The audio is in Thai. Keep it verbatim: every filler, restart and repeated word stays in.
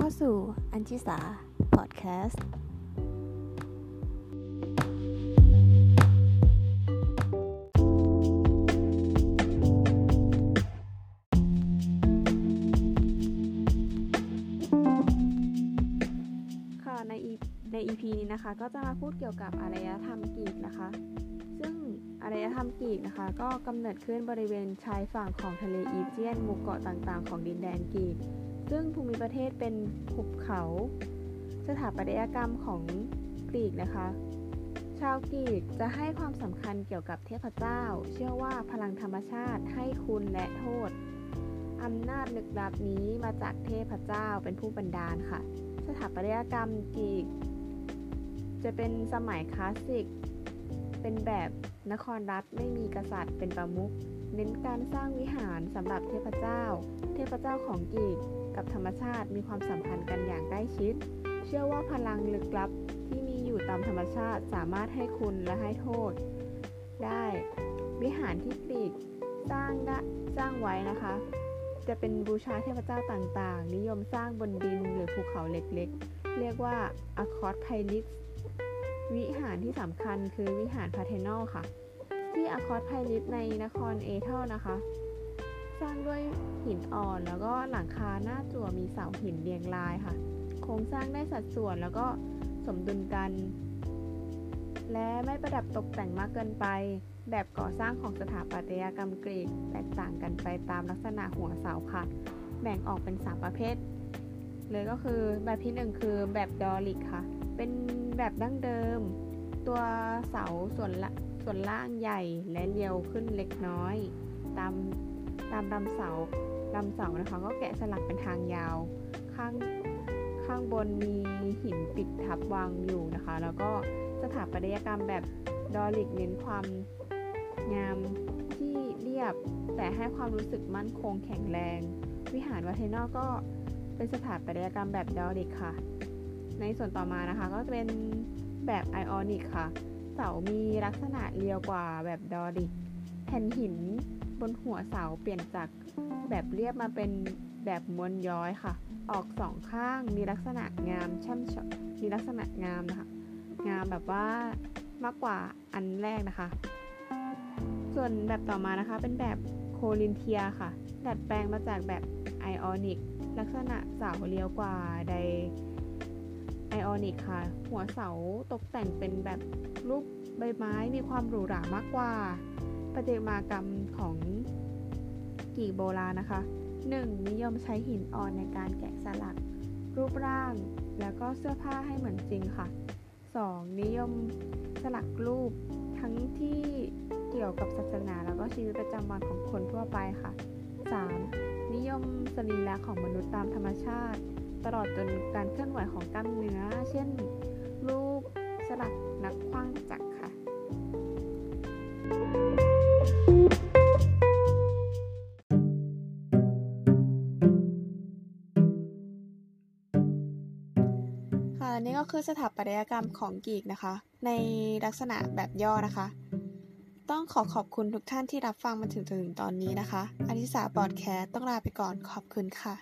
รับเข้าสู่อัญชิสาพอดแคสต์ค่ะในใน อี พี นี้นะคะก็จะมาพูดเกี่ยวกับอารยธรรมกรีกนะคะซึ่งอารยธรรมกรีกนะคะก็กำเนิดขึ้นบริเวณชายฝั่งของทะเลอีเจียนหมู่เกาะต่างๆของดินแดนกรีกซึ่งภูมิประเทศเป็นหุบเขาสถาปัตยกรรมของกรีกนะคะชาวกรีกจะให้ความสำคัญเกี่ยวกับเทพเจ้าเชื่อว่าพลังธรรมชาติให้คุณและโทษอำนาจลึกลับนี้มาจากเทพเจ้าเป็นผู้บันดาลค่ะสถาปัตยกรรมกรีกจะเป็นสมัยคลาสสิกเป็นแบบนครรัฐไม่มีกษัตริย์เป็นประมุขเน้นการสร้างวิหารสำหรับเทพเจ้าเทพเจ้าของกรีกกับธรรมชาติมีความสัมพันธ์กันอย่างใกล้ชิดเชื่อว่าพลังลึกลับที่มีอยู่ตามธรรมชาติสามารถให้คุณและให้โทษได้วิหารที่กรีกสร้างได้สร้างไว้นะคะจะเป็นบูชาเทพเจ้าต่างๆนิยมสร้างบนดินหรือภูเขาเล็กๆเรียกว่าอะคอร์ไพลิสวิหารที่สำคัญคือวิหารพาร์เทนอนค่ะที่อะคอร์ไพลิสในนครเอเธนนะคะสร้างด้วยหินอ่อนแล้วก็หลังคาหน้าจั่วมีเสาหินเรียงรายค่ะโครงสร้างได้สัดส่วนแล้วก็สมดุลกันและไม่ประดับตกแต่งมากเกินไปแบบก่อสร้างของสถาปัตยกรรมกรีกแตกต่างกันไปตามลักษณะหัวเสาค่ะแบ่งออกเป็นสามประเภทเลยก็คือแบบที่หนึ่งคือแบบดอริกค่ะเป็นแบบดั้งเดิมตัวเสาส่วนละส่วนล่างใหญ่และเรียวขึ้นเล็กน้อยตามตามลำเสาลำเสานะคะก็แกะสลักเป็นทางยาวข้างข้างบนมีหินปิดทับวางอยู่นะคะแล้วก็สถาปัตยกรรมแบบดอริกเน้นความงามที่เรียบแต่ให้ความรู้สึกมั่นคงแข็งแรงวิหารวาเทนอก็เป็นสถาปัตยกรรมแบบดอริกค่ะในส่วนต่อมานะคะก็จะเป็นแบบไอออนิกค่ะเสามีลักษณะเรียวกว่าแบบดอริกแผ่นหินบนหัวเสาเปลี่ยนจากแบบเรียบมาเป็นแบบม้วนย้อยค่ะออกสองข้างมีลักษณะงามช่ำมีลักษณะงามนะคะงามแบบว่ามากกว่าอันแรกนะคะส่วนแบบต่อมานะคะเป็นแบบโคลินเทียค่ะดัดแปลงมาจากแบบไอออนิกลักษณะเสาเรียวกว่าไดไอออนิกค่ะหัวเสาตกแต่งเป็นแบบรูปใบไม้มีความหรูหรามากกว่าประติมากรรมของกรีกโบราณนะคะหนึ่งนิยมใช้หินอ่อนในการแกะสลักรูปร่างแล้วก็เสื้อผ้าให้เหมือนจริงค่ะสองนิยมสลักรูปทั้งที่เกี่ยวกับศาสนาแล้วก็ชีวิตประจำวันของคนทั่วไปค่ะสามนิยมสรีระของมนุษย์ตามธรรมชาติตลอดจนการเคลื่อนไหวของกล้ามเนื้อเช่นรูปสลักนักขว้างจักรค่ะค่ะนี่ก็คือสถาปัตยกรรมของกรีกนะคะในลักษณะแบบย่อนะคะต้องขอขอบคุณทุกท่านที่รับฟังมาถึงจนถึงตอนนี้นะคะอนิสาพอดแคสต์ต้องลาไปก่อนขอบคุณค่ะ